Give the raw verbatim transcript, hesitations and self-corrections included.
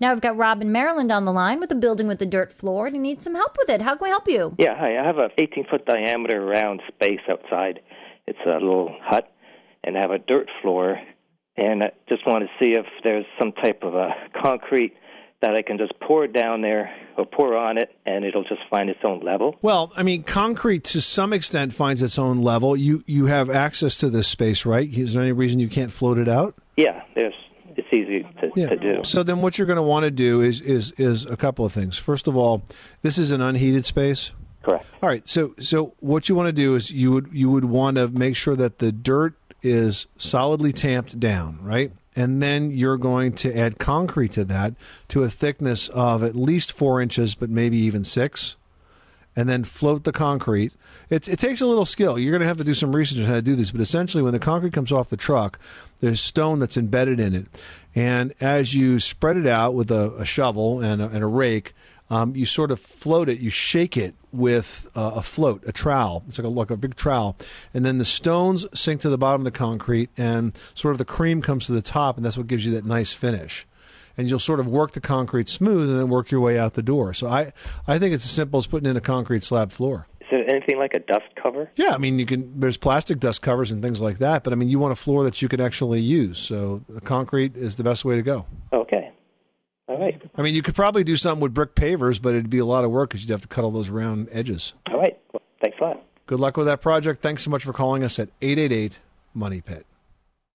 Now we've got Rob in Maryland on the line with a building with a dirt floor, and he needs some help with it. How can we help you? Yeah, hi. I have an eighteen-foot diameter round space outside. It's a little hut, and I have a dirt floor, and I just want to see if there's some type of a concrete that I can just pour down there or pour on it, and it'll just find its own level. Well, I mean, concrete to some extent finds its own level. You you have access to this space, right? Is there any reason you can't float it out? Yeah, there's. It's easy to, yeah. to do. So then what you're going to want to do is, is is a couple of things. First of all, this is an unheated space? Correct. All right. So so what you want to do is you would you would want to make sure that the dirt is solidly tamped down, right? And then you're going to add concrete to that to a thickness of at least four inches, but maybe even six, and then float the concrete. It's, it takes a little skill. You're going to have to do some research on how to do this, but essentially when the concrete comes off the truck, there's stone that's embedded in it. And as you spread it out with a, a shovel and a, and a rake, um, you sort of float it. You shake it with uh, a float, a trowel. It's like a, like a big trowel. And then the stones sink to the bottom of the concrete, and sort of the cream comes to the top, and that's what gives you that nice finish. And you'll sort of work the concrete smooth and then work your way out the door. So I, I think it's as simple as putting in a concrete slab floor. Is it anything like a dust cover? Yeah, I mean, you can. There's plastic dust covers and things like that, but I mean, you want a floor that you can actually use. So concrete is the best way to go. Okay. All right. I mean, you could probably do something with brick pavers, but it'd be a lot of work because you'd have to cut all those round edges. All right. Well, thanks a lot. Good luck with that project. Thanks so much for calling us at eight eight eight money pit.